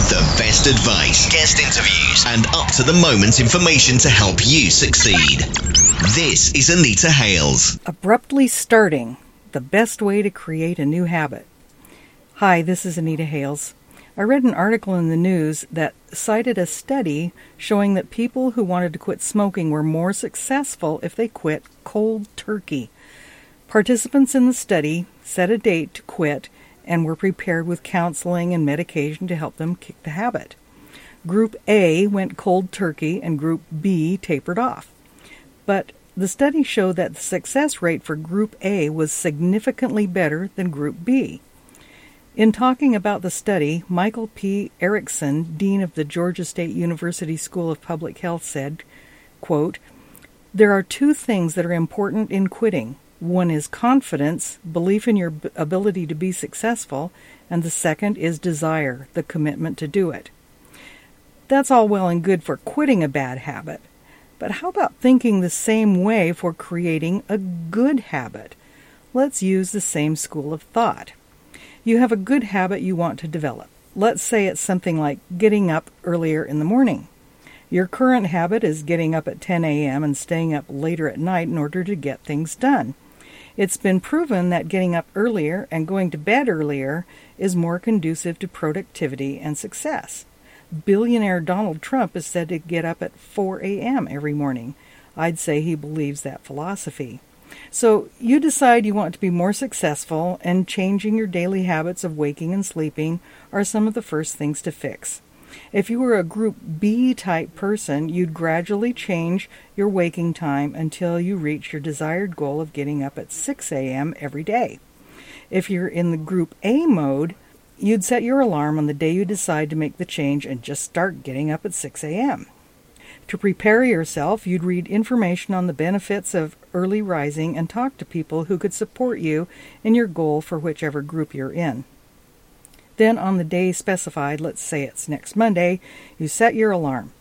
with the best advice, guest interviews, and up-to-the-moment information to help you succeed. This is Anita Hales. Abruptly starting, the best way to create a new habit. Hi, this is Anita Hales. I read an article in the news that cited a study showing that people who wanted to quit smoking were more successful if they quit cold turkey. Participants in the study set a date to quit and were prepared with counseling and medication to help them kick the habit. Group A went cold turkey and Group B tapered off. But the study showed that the success rate for Group A was significantly better than Group B. In talking about the study, Michael P. Erickson, Dean of the Georgia State University School of Public Health, said, quote, "There are two things that are important in quitting. One is confidence, belief in your ability to be successful, and the second is desire, the commitment to do it." That's all well and good for quitting a bad habit, but how about thinking the same way for creating a good habit? Let's use the same school of thought. You have a good habit you want to develop. Let's say it's something like getting up earlier in the morning. Your current habit is getting up at 10 a.m. and staying up later at night in order to get things done. It's been proven that getting up earlier and going to bed earlier is more conducive to productivity and success. Billionaire Donald Trump is said to get up at 4 a.m. every morning. I'd say he believes that philosophy. So you decide you want to be more successful, and changing your daily habits of waking and sleeping are some of the first things to fix. If you were a Group B type person, you'd gradually change your waking time until you reach your desired goal of getting up at 6 a.m. every day. If you're in the Group A mode, you'd set your alarm on the day you decide to make the change and just start getting up at 6 a.m. To prepare yourself, you'd read information on the benefits of early rising and talk to people who could support you in your goal for whichever group you're in. Then on the day specified, let's say it's next Monday, you set your alarm.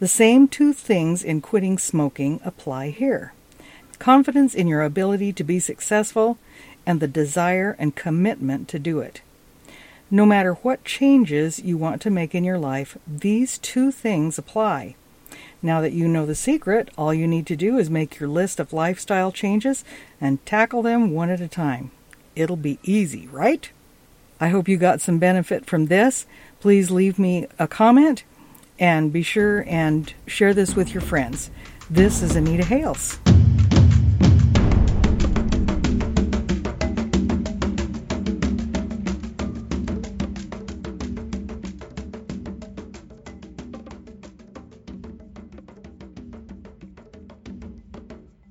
The same two things in quitting smoking apply here. Confidence in your ability to be successful and the desire and commitment to do it. No matter what changes you want to make in your life, these two things apply. Now that you know the secret, all you need to do is make your list of lifestyle changes and tackle them one at a time. It'll be easy, right? I hope you got some benefit from this. Please leave me a comment and be sure and share this with your friends. This is Anita Hales.